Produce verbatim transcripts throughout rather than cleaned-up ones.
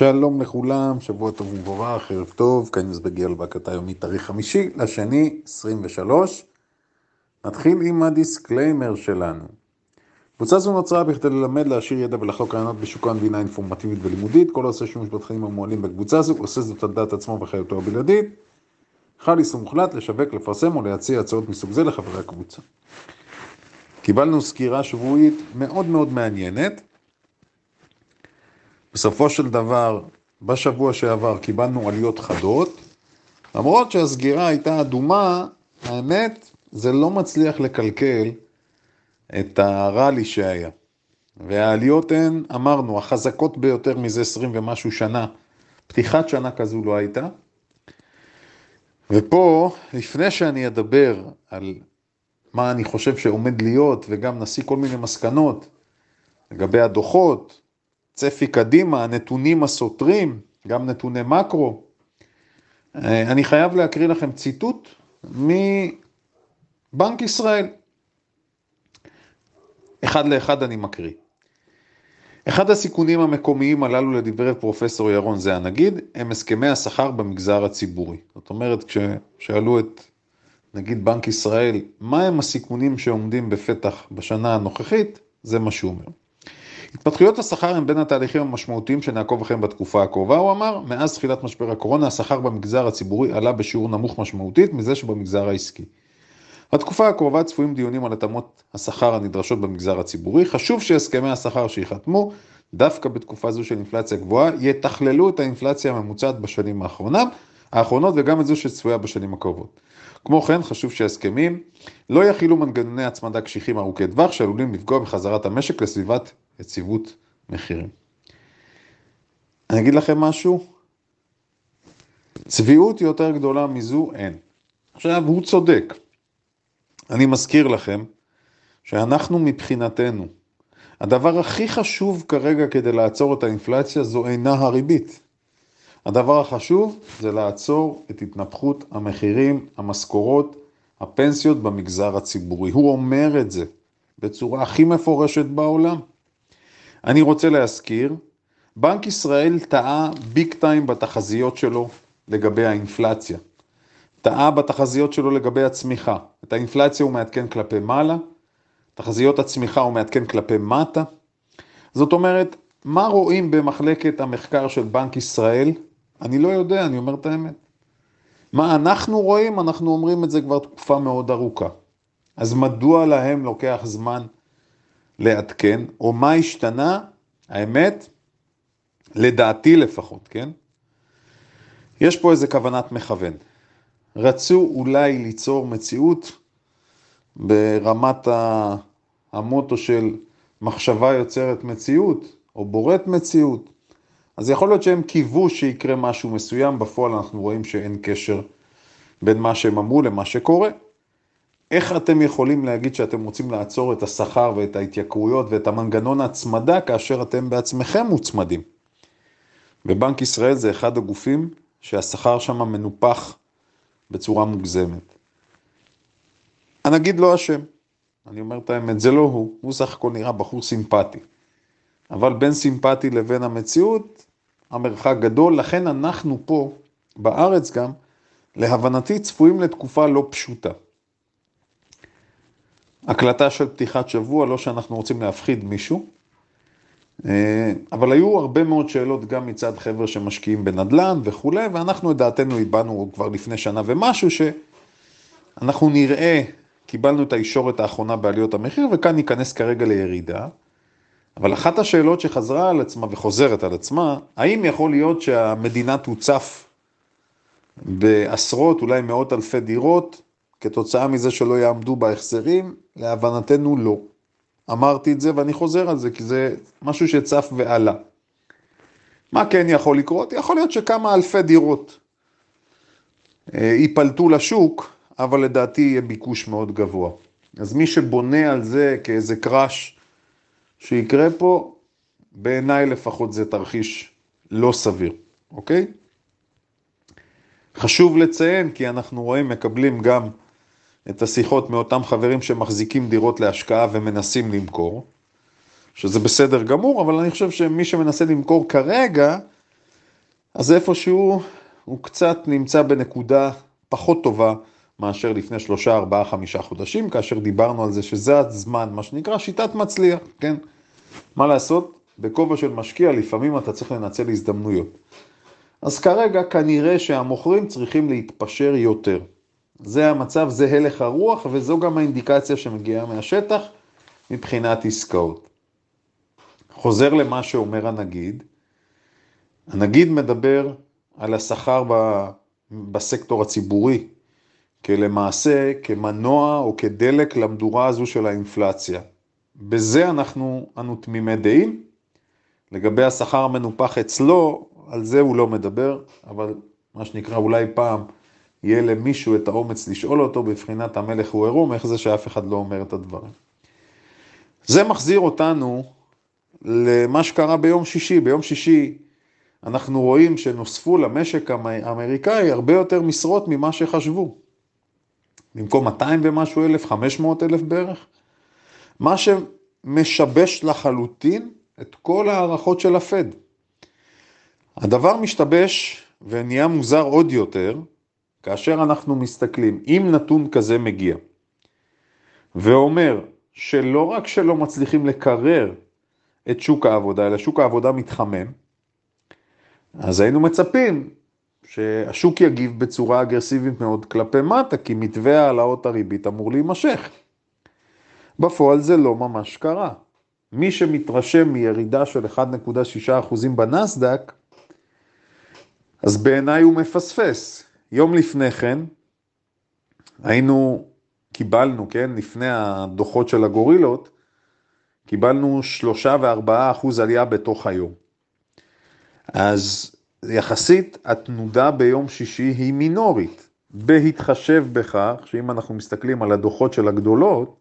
שלום לכולם, שבוע טוב ומבורך, ערב טוב, כאן נסבגי על בקתה יומית תאריך חמישי, לשני, עשרים ושלוש. נתחיל עם הדיסקליימר שלנו. קבוצה זו נוצרה בכדי ללמד, להשאיר ידע ולחלוק רעיונות בשוק ההנבינה אינפורמטיבית ולימודית. כל העושה שימוש בתכנים המועלים בקבוצה זו, עושה זאת על דעת עצמו וחיותו הבלעדית. חל איסור מוחלט לשווק, לפרסם או להציע הצעות מסוג זה לחברי הקבוצה. קיבלנו סקירה שבועית מאוד מאוד מעניינת. בסופו של דבר, בשבוע שעבר קיבלנו עליות חדות, למרות שהסגירה הייתה אדומה, האמת, זה לא מצליח לקלקל את הרלי שהיה. והעליות הן, אמרנו, החזקות ביותר מזה עשרים ומשהו שנה, פתיחת שנה כזו לא הייתה. ופה, לפני שאני אדבר על מה אני חושב שעומד להיות, וגם נשיא כל מיני מסקנות לגבי הדוחות, צפי קדימה, הנתונים הסותרים, גם נתוני מקרו. אני חייב להקריא לכם ציטוט מבנק ישראל. אחד לאחד אני מקריא. אחד הסיכונים המקומיים הללו לדברי פרופסור ירון זה הנגיד, הם הסכמי השכר במגזר הציבורי. זאת אומרת, כששאלו את נגיד בנק ישראל, מה הם הסיכונים שעומדים בפתח בשנה הנוכחית, זה מה שהוא אומר. התפתחויות השכר הם בין התהליכים המשמעותיים שנעקוב אחריהם בתקופה הקרובה, הוא אמר, מאז תחילת משבר הקורונה, השכר במגזר הציבורי עלה בשיעור נמוך משמעותית מזה שבמגזר העסקי. בתקופה הקרובה צפויים דיונים על התאמות השכר הנדרשות במגזר הציבורי, חשוב שהסכמי השכר שיחתמו, דווקא בתקופה זו של אינפלציה גבוהה, יתכללו את האינפלציה הממוצעת בשנים האחרונות, וגם את זו שצפויה בשנים הקרובות. כמו כן, חשוב שהסכמים לא יכילו מנגנוני הצמדה קשיחים ארוכי טווח שעלולים לפגוע בחזרת המשק לסביבת יציבות מחירים. אני אגיד לכם משהו, צביעות יותר גדולה מזו אין. עכשיו, הוא צודק. אני מזכיר לכם שאנחנו מבחינתנו, הדבר הכי חשוב כרגע כדי לעצור את האינפלציה זו אינה הריבית. הדבר החשוב זה לעצור את התנפחות המחירים, המשכורות, הפנסיות במגזר הציבורי. הוא אומר את זה בצורה הכי מפורשת בעולם. אני רוצה להזכיר, בנק ישראל טעה ביג טיים בתחזיות שלו לגבי האינפלציה. טעה בתחזיות שלו לגבי הצמיחה. את האינפלציה הוא מעדכן כלפי מעלה, תחזיות הצמיחה הוא מעדכן כלפי מטה. זאת אומרת, מה רואים במחלקת המחקר של בנק ישראל? אני לא יודע, אני אומר את האמת. מה אנחנו רואים? אנחנו אומרים את זה כבר תקופה מאוד ארוכה. אז מדוע להם לוקח זמן לעדכן? או מה השתנה? האמת, לדעתי לפחות, כן? יש פה איזה כוונת מכוון. רצו אולי ליצור מציאות ברמת המוטו של מחשבה יוצרת מציאות, או בורט מציאות. אז יכול להיות שהם קיוו שיקרה משהו מסוים, בפועל אנחנו רואים שאין קשר בין מה שהם אמרו למה שקורה. איך אתם יכולים להגיד שאתם רוצים לעצור את השכר ואת ההתייקרויות ואת המנגנון הצמדה, כאשר אתם בעצמכם מוצמדים? ובנק ישראל זה אחד הגופים שהשכר שם מנופח בצורה מוגזמת. אני אגיד לא אשם, אני אומר את האמת, זה לא הוא, הוא סך הכל נראה בחור סימפטי. אבל בין סימפטי לבין המציאות, המרחק גדול, לכן אנחנו פה, בארץ גם, להבנתי צפויים לתקופה לא פשוטה. הקלטה של פתיחת שבוע, לא שאנחנו רוצים להפחיד מישהו, אבל היו הרבה מאוד שאלות גם מצד חבר'ה שמשקיעים בנדלן וכו', ואנחנו את דעתנו הבנו כבר לפני שנה ומשהו, שאנחנו נראה, קיבלנו את האישורת האחרונה בעליות המחיר, וכאן ניכנס כרגע לירידה, אבל אחת השאלות שחזרה על עצמה וחוזרת על עצמה, האם יכול להיות שהמדינה תוצף בעשרות, אולי מאות אלפי דירות, כתוצאה מזה שלא יעמדו בהחזרים? להבנתנו לא. אמרתי את זה ואני חוזר על זה, כי זה משהו שצף ועלה. מה כן יכול לקרות? יכול להיות שכמה אלפי דירות ייפלטו לשוק, אבל לדעתי יהיה ביקוש מאוד גבוה. אז מי שבונה על זה כאיזה קראש שיקרה פה, בעיניי לפחות זה תרחיש לא סביר, אוקיי? חשוב לציין, כי אנחנו רואים, מקבלים גם את השיחות מאותם חברים שמחזיקים דירות להשקעה ומנסים למכור, שזה בסדר גמור, אבל אני חושב שמי שמנסה למכור כרגע, אז איפשהו הוא קצת נמצא בנקודה פחות טובה מאשר לפני שלושה, ארבעה, חמישה חודשים, כאשר דיברנו על זה שזה הזמן, מה שנקרא שיטת מצליח, כן? מה לעשות? בכובע של משקיע לפעמים אתה צריך לנצל הזדמנויות. אז כרגע כנראה שהמוכרים צריכים להתפשר יותר. זה המצב, זה הלך הרוח, וזו גם האינדיקציה שמגיעה מהשטח מבחינת עסקאות. חוזר למה שאומר הנגיד. הנגיד מדבר על השכר בסקטור הציבורי, כלמעשה, כמנוע או כדלק למדורה הזו של האינפלציה. בזה אנחנו אנו תמימי דעים. לגבי השכר המנופח אצלו, על זה הוא לא מדבר, אבל מה שנקרא אולי פעם יהיה למישהו את האומץ לשאול אותו בבחינת המלך הוא עירום, איך זה שאף אחד לא אומר את הדברים. זה מחזיר אותנו למה שקרה ביום שישי. ביום שישי אנחנו רואים שנוספו למשק האמריקאי הרבה יותר משרות ממה שחשבו. במקום מאתיים ומשהו אלף, חמש מאות אלף בערך. מה שמשבש לחלוטין את כל הערכות של הפד. הדבר משתבש ונהיה מוזר עוד יותר, כאשר אנחנו מסתכלים, אם נתון כזה מגיע, ואומר שלא רק שלא מצליחים לקרר את שוק העבודה, אלא שוק העבודה מתחמם, אז היינו מצפים שהשוק יגיב בצורה אגרסיבית מאוד כלפי מטה, כי מתווה העלאות הריבית אמור להימשך. בפועל זה לא ממש קרה. מי שמתרשם מירידה של אחד נקודה שישה אחוז בנסדק, אז בעיניי הוא מפספס. יום לפני כן, היינו, קיבלנו, כן, לפני הדוחות של הגורילות, קיבלנו שלושה וארבעה אחוז עלייה בתוך היום. אז יחסית התנודה ביום שישי היא מינורית, בהתחשב בכך שאם אנחנו מסתכלים על הדוחות של הגדולות,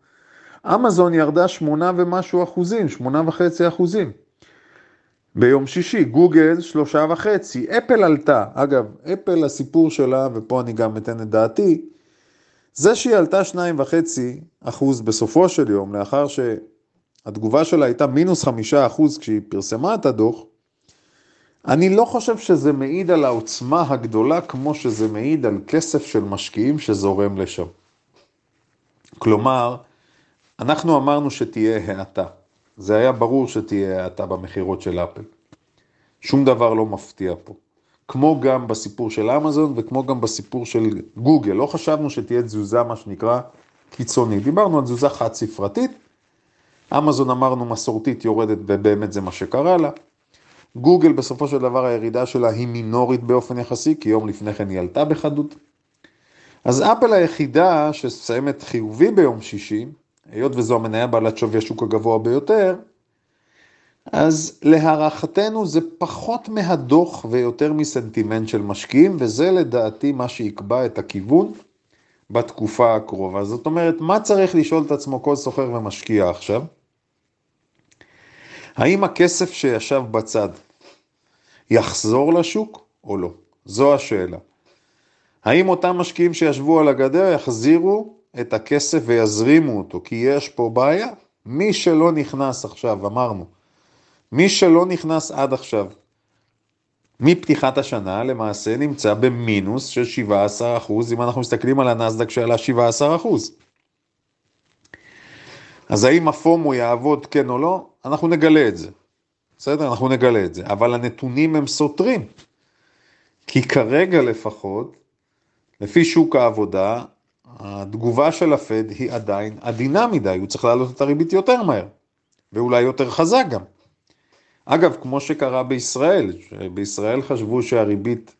אמזון ירדה שמונה ומשהו אחוזים, שמונה וחצי אחוזים. ביום שישי, גוגל שלושה וחצי, אפל עלתה, אגב, אפל הסיפור שלה, ופה אני גם אתן את דעתי, זה שהיא עלתה שניים וחצי אחוז בסופו של יום, לאחר שהתגובה שלה הייתה מינוס חמישה אחוז כשהיא פרסמה את הדוח, אני לא חושב שזה מעיד על העוצמה הגדולה, כמו שזה מעיד על כסף של משקיעים שזורם לשם. כלומר, אנחנו אמרנו שתהיה העתה. זה היה ברור שתהיה העתה במחירות של אפל. שום דבר לא מפתיע פה. כמו גם בסיפור של אמזון וכמו גם בסיפור של גוגל. לא חשבנו שתהיה תזוזה מה שנקרא קיצונית. דיברנו על תזוזה חד ספרתית. אמזון אמרנו מסורתית יורדת ובאמת זה מה שקרה לה. גוגל בסופו של דבר הירידה שלה היא מינורית באופן יחסי, כי יום לפני כן היא עלתה בחדות. אז אפל היחידה שסיימת חיובי ביום שישי, היות וזו המניה בעלת שווי השוק הגבוה ביותר, אז להערכתנו זה פחות מהדוח ויותר מסנטימנט של משקיעים, וזה לדעתי מה שיקבע את הכיוון בתקופה הקרובה. זאת אומרת, מה צריך לשאול את עצמו כל סוחר ומשקיע עכשיו? האם הכסף שישב בצד יחזור לשוק או לא? זו השאלה. האם אותם משקיעים שישבו על הגדר יחזירו את הכסף ויזרימו אותו? כי יש פה בעיה. מי שלא נכנס עכשיו, אמרנו, מי שלא נכנס עד עכשיו, מפתיחת השנה למעשה נמצא במינוס של שבעה עשר אחוז, אם אנחנו מסתכלים על הנסדק שעלה שבעה עשר אחוז. אז האם הפומו יעבוד כן או לא? אנחנו נגלה את זה. בסדר? אנחנו נגלה את זה. אבל הנתונים הם סותרים. כי כרגע לפחות, לפי שוק העבודה, התגובה של הפד היא עדיין עדינה מדי. הוא צריך להעלות את הריבית יותר מהר. ואולי יותר חזק גם. אגב, כמו שקרה בישראל, בישראל חשבו שהריבית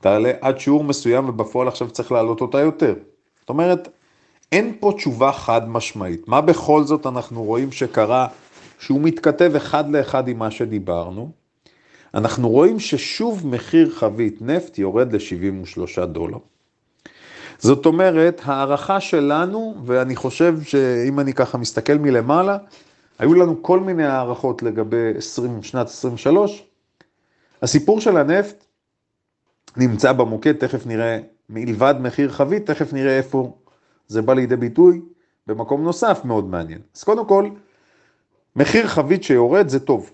תעלה עד שיעור מסוים, ובפועל עכשיו צריך להעלות אותה יותר. זאת אומרת, אין פה תשובה חד משמעית. מה בכל זאת אנחנו רואים שקרה, שהוא מתכתב אחד לאחד עם מה שדיברנו? אנחנו רואים ששוב מחיר חבית נפט יורד ל-שבעים ושלושה דולר. זאת אומרת, הערכה שלנו, ואני חושב שאם אני ככה מסתכל מלמעלה, היו לנו כל מיני הערכות לגבי עשרים, שנת עשרים ושלוש. הסיפור של הנפט נמצא במוקד, תכף נראה, מלבד מחיר חבית, תכף נראה איפה זה בא לידי ביטוי, במקום נוסף מאוד מעניין. אז קודם כל, מחיר חבית שיורד זה טוב.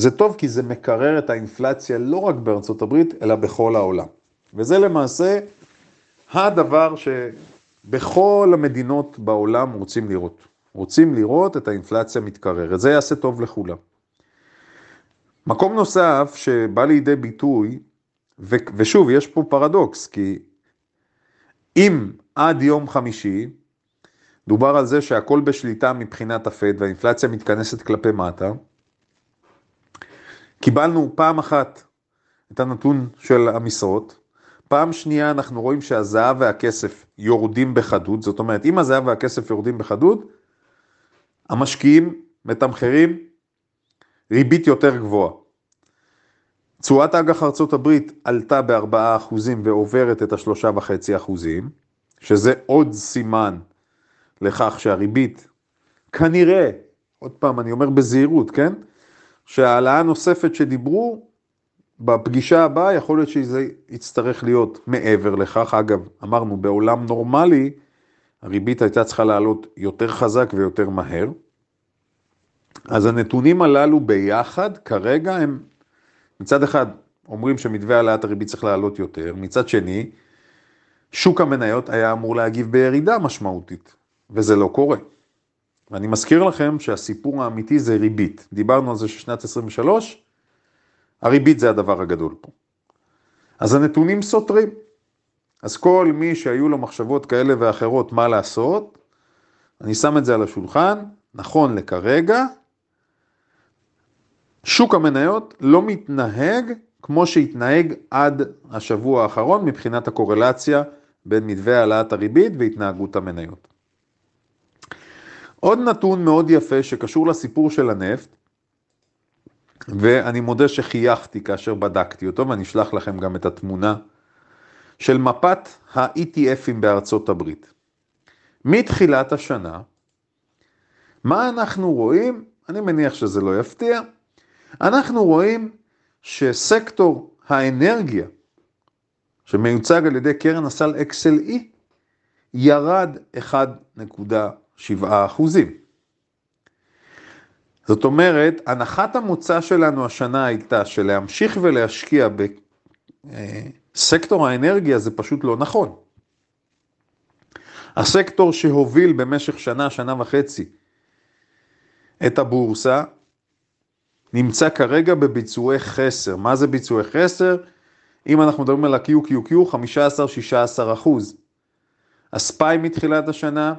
זה טוב כי זה מקרר את האינפלציה לא רק בארצות הברית, אלא בכל העולם. וזה למעשה הדבר שבכל המדינות בעולם רוצים לראות. רוצים לראות את האינפלציה מתקררת. זה יעשה טוב לכולם. מקום נוסף שבא לידי ביטוי, ו- ושוב, יש פה פרדוקס, כי אם עד יום חמישי, דובר על זה שהכל בשליטה מבחינת הפד, והאינפלציה מתכנסת כלפי מטה, קיבלנו פעם אחת את הנתון של המשרות, פעם שנייה אנחנו רואים שהזהב והכסף יורדים בחדות, זאת אומרת, אם הזהב והכסף יורדים בחדות, המשקיעים מתמחרים ריבית יותר גבוהה. תשואת אג"ח ארצות הברית עלתה ב-ארבעה אחוז ועוברת את ה-שלושה וחצי אחוז, שזה עוד סימן לכך שהריבית כנראה, עוד פעם אני אומר בזהירות, כן? שההעלאה נוספת שדיברו בפגישה הבאה, יכול להיות שזה יצטרך להיות מעבר לכך. אגב, אמרנו, בעולם נורמלי, הריבית הייתה צריכה לעלות יותר חזק ויותר מהר. אז הנתונים הללו ביחד, כרגע הם מצד אחד אומרים שמתווה העלאת הריבית צריך לעלות יותר, מצד שני, שוק המניות היה אמור להגיב בירידה משמעותית, וזה לא קורה. ואני מזכיר לכם שהסיפור האמיתי זה ריבית. דיברנו על זה ששנת עשרים ושלוש, הריבית זה הדבר הגדול פה. אז הנתונים סותרים. אז כל מי שהיו לו מחשבות כאלה ואחרות מה לעשות, אני שם את זה על השולחן, נכון לכרגע, שוק המניות לא מתנהג כמו שהתנהג עד השבוע האחרון מבחינת הקורלציה בין מתווה העלאת הריבית והתנהגות המניות. עוד נתון מאוד יפה שקשור לסיפור של הנפט, ואני מודה שחייכתי כאשר בדקתי אותו, ואני אשלח לכם גם את התמונה של מפת ה-אי טי אפים בארצות הברית. מתחילת השנה, מה אנחנו רואים? אני מניח שזה לא יפתיע. אנחנו רואים שסקטור האנרגיה, שמיוצג על ידי קרן הסל אקס אל אי, ירד אחד נקודה שבע אחוזים. זאת אומרת, הנחת המוצא שלנו השנה הייתה שלהמשיך ולהשקיע בסקטור האנרגיה זה פשוט לא נכון. הסקטור שהוביל במשך שנה, שנה וחצי את הבורסה, נמצא כרגע בביצועי חסר. מה זה ביצועי חסר? אם אנחנו מדברים על ה-קיו קיו קיו, חמישה עשר עד שישה עשר אחוז. הספיי מתחילת השנה,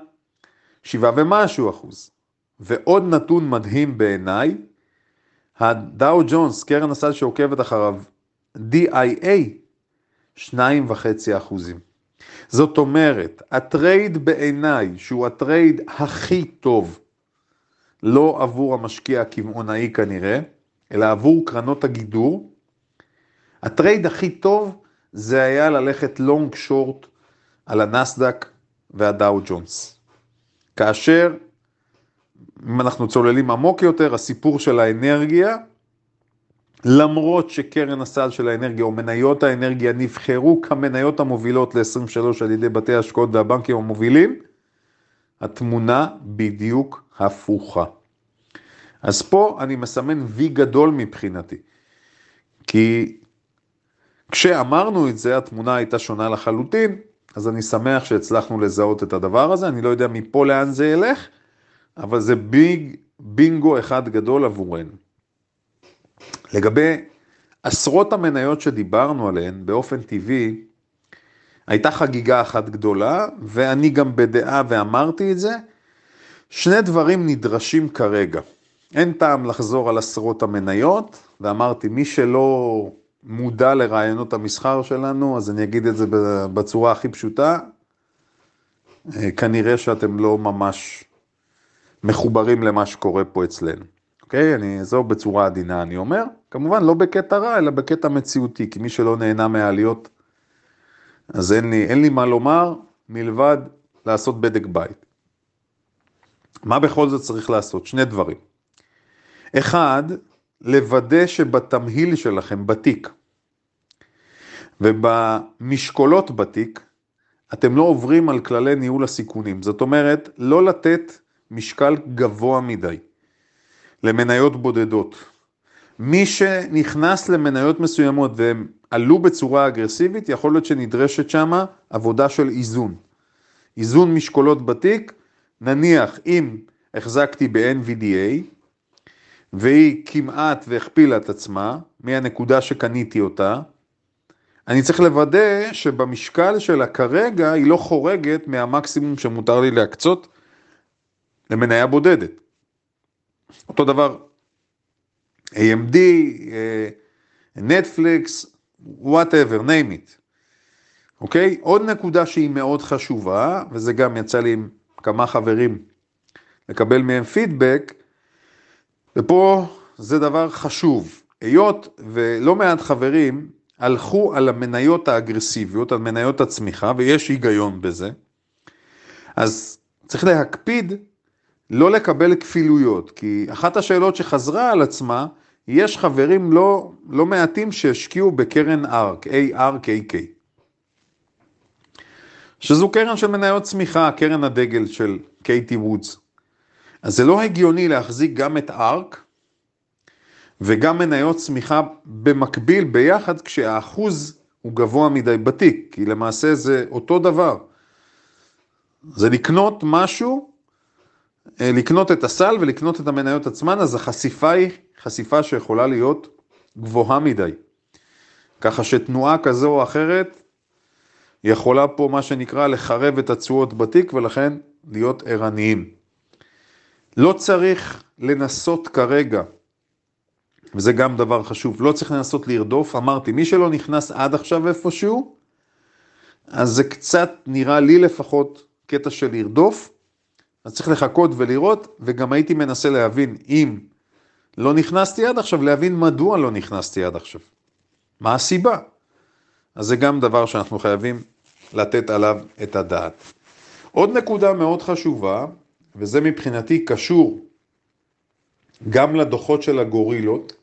שבעה ומשהו אחוז. ועוד נתון מדהים בעיניי, הדאו ג'ונס, קרן הסל שעוקבת אחריו, די איי איי, שניים וחצי אחוזים. זאת אומרת, הטרייד בעיניי, שהוא הטרייד הכי טוב, לא עבור המשקיע הקמעונאי כנראה, אלא עבור קרנות הגידור, הטרייד הכי טוב זה היה ללכת לונג שורט על הנסדק והדאו ג'ונס. כאשר, אם אנחנו צוללים עמוק יותר, הסיפור של האנרגיה, למרות שקרן הסל של האנרגיה או מניות האנרגיה נבחרו כמניות המובילות ל-עשרים ושלוש על ידי בתי השקעות והבנקים המובילים, התמונה בדיוק הפוכה. אז פה אני מסמן וי גדול מבחינתי. כי כשאמרנו את זה, התמונה הייתה שונה לחלוטין, אז אני שמח שהצלחנו לזהות את הדבר הזה, אני לא יודע מפה לאן זה ילך, אבל זה ביג, בינגו אחד גדול עבורנו. לגבי עשרות המניות שדיברנו עליהן, באופן טבעי, הייתה חגיגה אחת גדולה, ואני גם בדעה ואמרתי את זה, שני דברים נדרשים כרגע. אין טעם לחזור על עשרות המניות, ואמרתי, מי שלא מודע לרעיונות המסחר שלנו, אז אני אגיד את זה בצורה הכי פשוטה, כנראה שאתם לא ממש מחוברים למה שקורה פה אצלנו. אוקיי? אני, זו בצורה עדינה אני אומר, כמובן לא בקטע רע, אלא בקטע מציאותי, כי מי שלא נהנה מהעליות, אז אין לי, אין לי מה לומר, מלבד לעשות בדק בית. מה בכל זאת צריך לעשות? שני דברים. אחד, לוודא שבתמהיל שלכם בתיק, ובמשקולות בתיק, אתם לא עוברים על כללי ניהול הסיכונים. זאת אומרת, לא לתת משקל גבוה מדי למניות בודדות, מי שנכנס למניות מסוימות והם עלו בצורה אגרסיבית, יכול להיות שנדרשת שמה עבודה של איזון. איזון משקולות בתיק, נניח אם החזקתי ב-אן וי די איי, והיא כמעט והכפילה את עצמה, מהנקודה שקניתי אותה, אני צריך לוודא שבמשקל שלה כרגע היא לא חורגת מהמקסימום שמותר לי להקצות למניה בודדת. אותו דבר, איי אם די, Netflix, whatever, name it. אוקיי? עוד נקודה שהיא מאוד חשובה, וזה גם יצא לי עם כמה חברים לקבל מהם פידבק, ופה זה דבר חשוב. היות ולא מעט חברים הלכו על המניות האגרסיביות, על מניות הצמיחה, ויש היגיון בזה, אז צריך להקפיד לא לקבל כפילויות, כי אחת השאלות שחזרה על עצמה, יש חברים לא, לא מעטים שהשקיעו בקרן ARK, A R K K, שזו קרן של מניות צמיחה, קרן הדגל של קייטי וודס. אז זה לא הגיוני להחזיק גם את ARK, וגם מניות צמיחה במקביל ביחד, כשהאחוז הוא גבוה מדי בתיק, כי למעשה זה אותו דבר. זה לקנות משהו, לקנות את הסל ולקנות את המניות עצמן, אז החשיפה היא חשיפה שיכולה להיות גבוהה מדי. ככה שתנועה כזו או אחרת, יכולה פה מה שנקרא לחרב את הצועות בתיק, ולכן להיות ערניים. לא צריך לנסות כרגע, וזה גם דבר חשוב, לא צריך לנסות לרדוף, אמרתי, מי שלא נכנס עד עכשיו איפשהו, אז זה קצת נראה לי לפחות קטע של לרדוף, אז צריך לחכות ולראות, וגם הייתי מנסה להבין, אם לא נכנסתי עד עכשיו, להבין מדוע לא נכנסתי עד עכשיו. מה הסיבה? אז זה גם דבר שאנחנו חייבים לתת עליו את הדעת. עוד נקודה מאוד חשובה, וזה מבחינתי קשור גם לדוחות של הגורילות,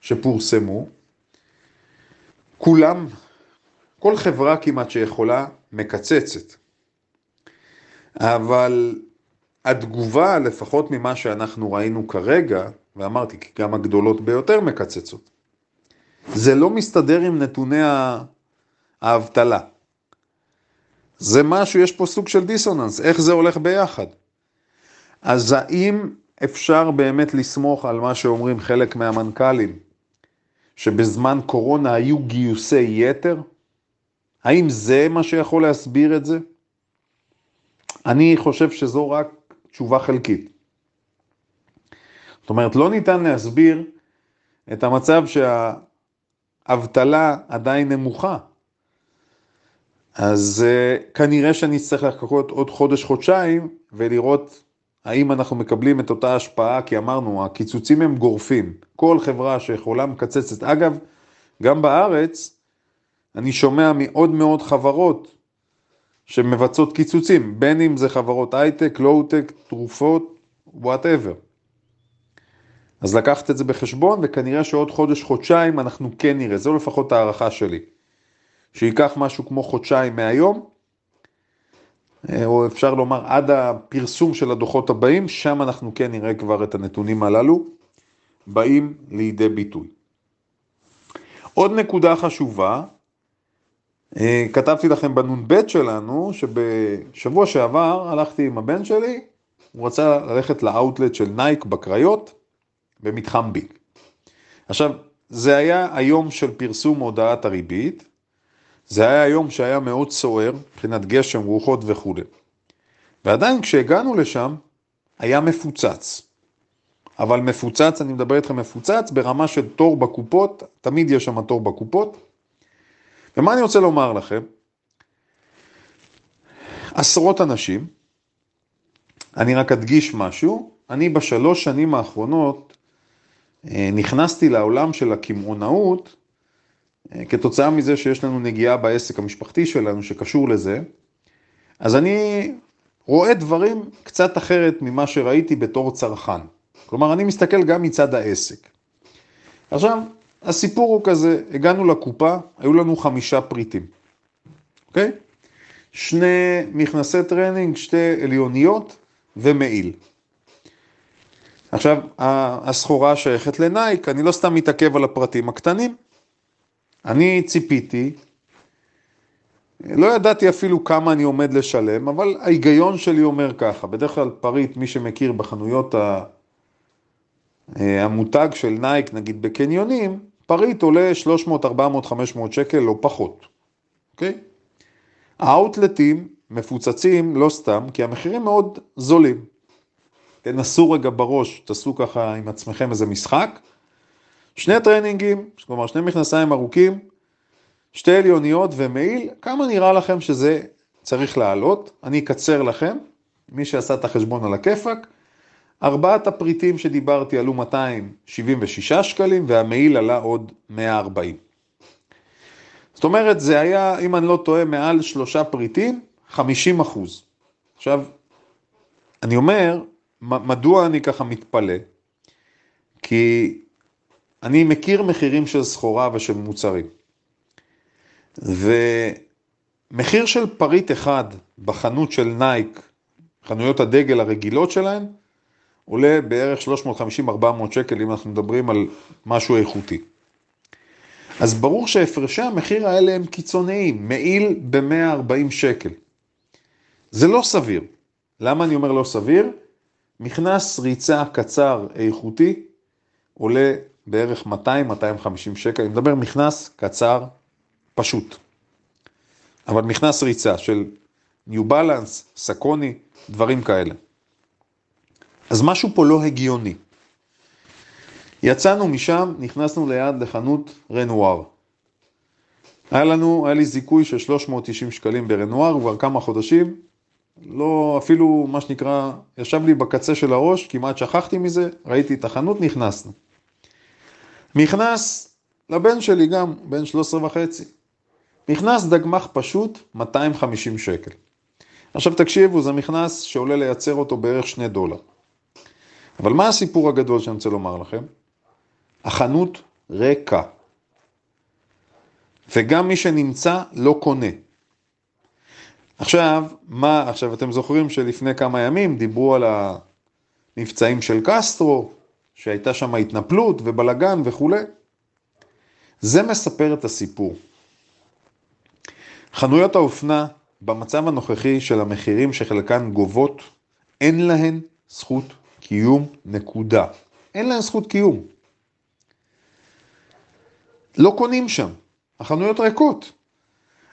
שפורסמו, כולם, כל חברה כמעט שיכולה מקצצת. אבל התגובה, לפחות ממה שאנחנו ראינו כרגע, ואמרתי כי גם הגדולות ביותר מקצצות, זה לא מסתדר עם נתוני ההבטלה. זה משהו, יש פה סוג של דיסוננס, איך זה הולך ביחד. אז האם אפשר באמת לסמוך על מה שאומרים חלק מהמנכ"לים, שבזמן קורונה היו גיוסי יתר? האם זה מה שיכול להסביר את זה? אני חושב שזו רק תשובה חלקית. זאת אומרת, לא ניתן להסביר את המצב שהאבטלה עדיין נמוכה. אז כנראה שאני צריך לחכות עוד חודש-חודשיים ולראות האם אנחנו מקבלים את אותה השפעה, כי אמרנו, הקיצוצים הם גורפים. כל חברה שיכולה מקצצת. אגב, גם בארץ, אני שומע מעוד מאוד חברות שמבצעות קיצוצים, בין אם זה חברות הייטק, לואו-טק, תרופות, whatever. אז לקחת את זה בחשבון, וכנראה שעוד חודש, חודשיים, אנחנו כן נראה. זו לפחות הערכה שלי. שיקח משהו כמו חודשיים מהיום, או אפשר לומר עד הפרסום של הדוחות הבאים, שם אנחנו כן נראה כבר את הנתונים הללו, באים לידי ביטוי. עוד נקודה חשובה, כתבתי לכם בנון ב' שלנו, שבשבוע שעבר הלכתי עם הבן שלי, הוא רצה ללכת לאוטלט של נייק בקריות, במתחם ביג. עכשיו, זה היה היום של פרסום הודעת הריבית, זה היה יום שהיה מאוד סוער, מבחינת גשם, רוחות וכו'. ועדיין כשהגענו לשם, היה מפוצץ. אבל מפוצץ, אני מדבר איתכם מפוצץ, ברמה של תור בקופות, תמיד יש שם תור בקופות. ומה אני רוצה לומר לכם? עשרות אנשים, אני רק אדגיש משהו, אני בשלוש שנים האחרונות, נכנסתי לעולם של הקמעונאות, כתוצאה מזה שיש לנו נגיעה בעסק המשפחתי שלנו שקשור לזה, אז אני רואה דברים קצת אחרת ממה שראיתי בתור צרכן. כלומר, אני מסתכל גם מצד העסק. עכשיו, הסיפור הוא כזה, הגענו לקופה, היו לנו חמישה פריטים. אוקיי? שני מכנסי טרנינג, שתי עליוניות ומעיל. עכשיו, הסחורה שייכת לנייק, אני לא סתם מתעכב על הפרטים הקטנים. אני ציפיתי, לא ידעתי אפילו כמה אני עומד לשלם, אבל ההיגיון שלי אומר ככה, בדרך כלל פריט, מי שמכיר בחנויות המותג של נייק, נגיד בקניונים, פריט עולה שלוש מאות, ארבע מאות, חמש מאות שקל, לא פחות. אוקיי? האוטלטים מפוצצים, לא סתם, כי המחירים מאוד זולים. תנסו רגע בראש, תעשו ככה עם עצמכם איזה משחק. שני טרנינגים, כלומר שני מכנסיים ארוכים, שתי עליוניות ומעיל, כמה נראה לכם שזה צריך לעלות? אני אקצר לכם, מי שעשה את החשבון על הכיפק, ארבעת הפריטים שדיברתי עלו מאתיים שבעים ושש שקלים, והמעיל עלה עוד מאה וארבעים. זאת אומרת, זה היה, אם אני לא טועה, מעל שלושה פריטים, חמישים אחוז. עכשיו, אני אומר, מדוע אני ככה מתפלא? כי אני מכיר מחירים של סחורה ושל מוצרים. ומחיר של פריט אחד בחנות של נייק, חנויות הדגל הרגילות שלהן, עולה בערך שלוש מאות וחמישים, ארבע מאות שקל, אם אנחנו מדברים על משהו איכותי. אז ברור שהפרשי המחיר האלה הם קיצוניים, מעיל ב-מאה וארבעים שקל. זה לא סביר. למה אני אומר לא סביר? מכנס ריצה קצר איכותי עולה בערך מאתיים עד מאתיים וחמישים שקל. אני מדבר מכנס קצר פשוט. אבל מכנס ריצה של New Balance, סאקוני, דברים כאלה. אז משהו פה לא הגיוני. יצאנו משם, נכנסנו ליד לחנות רנואר. היה לנו, היה לי זיכוי של שלוש מאות תשעים שקלים ברנואר, כבר כמה חודשים, לא, אפילו מה שנקרא, ישב לי בקצה של הראש, כמעט שכחתי מזה, ראיתי את החנות, נכנסנו. נכנס לבן שלי גם, בן שלוש עשרה וחצי. נכנס דגמח פשוט, מאתיים וחמישים שקל. עכשיו תקשיבו, זה מכנס שעולה לייצר אותו בערך שני דולר. אבל מה הסיפור הגדול שאני רוצה לומר לכם? החנות ריקה. וגם מי שנמצא לא קונה. עכשיו, מה, עכשיו אתם זוכרים שלפני כמה ימים דיברו על המבצעים של קסטרו, שהייתה שם התנפלות ובלגן וכו'. זה מספר את הסיפור. חנויות האופנה, במצב הנוכחי של המחירים שחלקן גובות, אין להן זכות קיום, נקודה. אין להן זכות קיום. לא קונים שם. החנויות ריקות.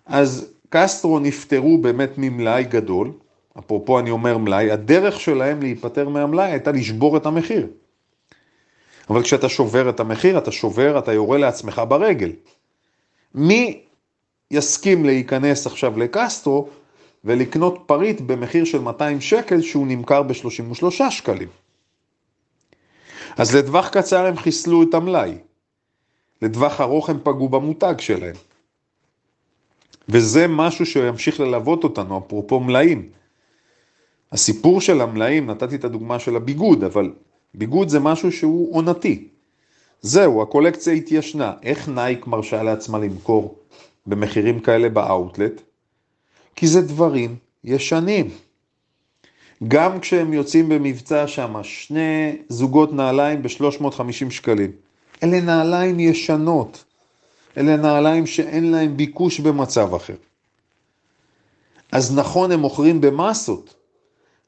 אז קסטרו נפטרו באמת ממלאי גדול. אפרופו אני אומר מלאי, הדרך שלהם להיפטר מהמלאי הייתה לשבור את המחיר. אבל כשאתה שובר את המחיר, אתה שובר, אתה יורה לעצמך ברגל. מי יסכים להיכנס עכשיו לקסטרו ולקנות פריט במחיר של מאתיים שקל שהוא נמכר ב-שלושים ושלושה שקלים? אז לטווח קצר הם חיסלו את המלאי. לטווח ארוך הם פגעו במותג שלהם. וזה משהו שימשיך ללוות אותנו, אפרופו מלאים. הסיפור של המלאים, נתתי את הדוגמה של הביגוד, אבל ביגוד זה משהו שהוא עונתי. זהו, הקולקציה התיישנה. איך נייק מרשה לעצמה למכור במחירים כאלה באאוטלט? כי זה דברים ישנים. גם כשהם יוצאים במבצע שם, שני זוגות נעליים ב-שלוש מאות וחמישים שקלים. אלה נעליים ישנות. אלה נעליים שאין להם ביקוש במצב אחר. אז נכון, הם מוכרים במסות,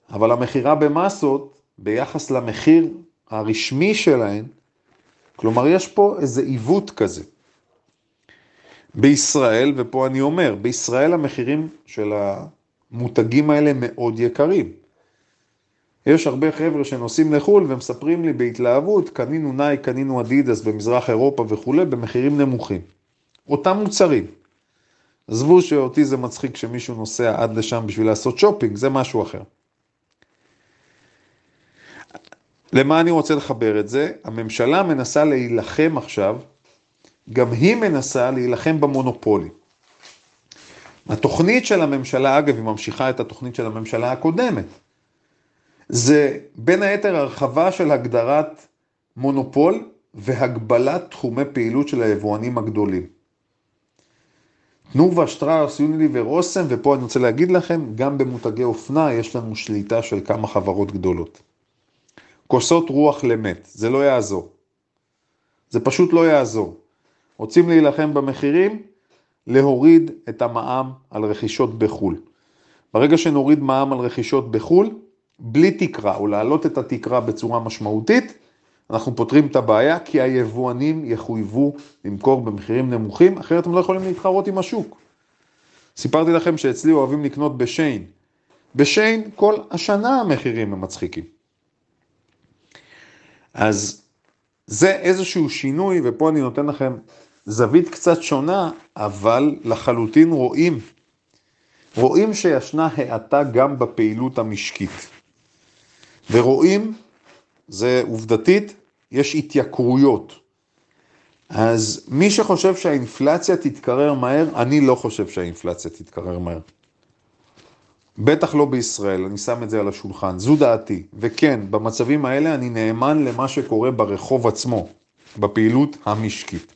אבל המחירה במסות, ביחס למחיר הרשמי שלהן, כלומר יש פה איזה עיוות כזה. בישראל, ופה אני אומר, בישראל המחירים של המותגים האלה מאוד יקרים. יש הרבה חבר'ה שנוסעים לחול ומספרים לי בהתלהבות, קנינו נייק, קנינו אדידס במזרח אירופה וכו', במחירים נמוכים. אותם מוצרים. עזבו שאותי זה מצחיק שמישהו נוסע עד לשם בשביל לעשות שופינג, זה משהו אחר. למה אני רוצה לחבר את זה? הממשלה מנסה להילחם עכשיו, גם היא מנסה להילחם במונופולים. התוכנית של הממשלה, אגב, היא ממשיכה את התוכנית של הממשלה הקודמת. זה בין היתר הרחבה של הגדרת מונופול והגבלת תחומי פעילות של היבואנים הגדולים. תנובה, שטראוס, יוניליבר, אוסם, ופה אני רוצה להגיד לכם, גם במותגי אופנה יש לנו שליטה של כמה חברות גדולות. כוסות רוח למת, זה לא יעזור. זה פשוט לא יעזור. רוצים להילחם במחירים? להוריד את המע"מ על רכישות בחול. ברגע שנוריד מע"מ על רכישות בחול, בלי תקרה או להעלות את התקרה בצורה משמעותית, אנחנו פותרים את הבעיה, כי היבואנים יחויבו למכור במחירים נמוכים, אחרת הם לא יכולים להתחרות עם השוק. סיפרתי לכם שאצלי אוהבים לקנות בשיין. בשיין כל השנה המחירים הם מצחיקים. אז זה איזשהו שינוי, ופה אני נותן לכם זווית קצת שונה, אבל לחלוטין רואים. רואים שישנה האטה גם בפעילות המשקית. ורואים, זה עובדתית, יש התייקרויות. אז מי שחושב שהאינפלציה תתקרר מהר, אני לא חושב שהאינפלציה תתקרר מהר. בטח לא בישראל, אני שם את זה על השולחן, זו דעתי. וכן, במצבים האלה אני נאמן למה שקורה ברחוב עצמו, בפעילות המשקית.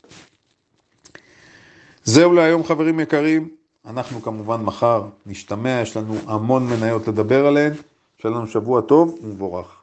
זהו להיום חברים יקרים, אנחנו כמובן מחר נשתמע, יש לנו המון מניות לדבר עליהן, שלנו שבוע טוב ומבורך.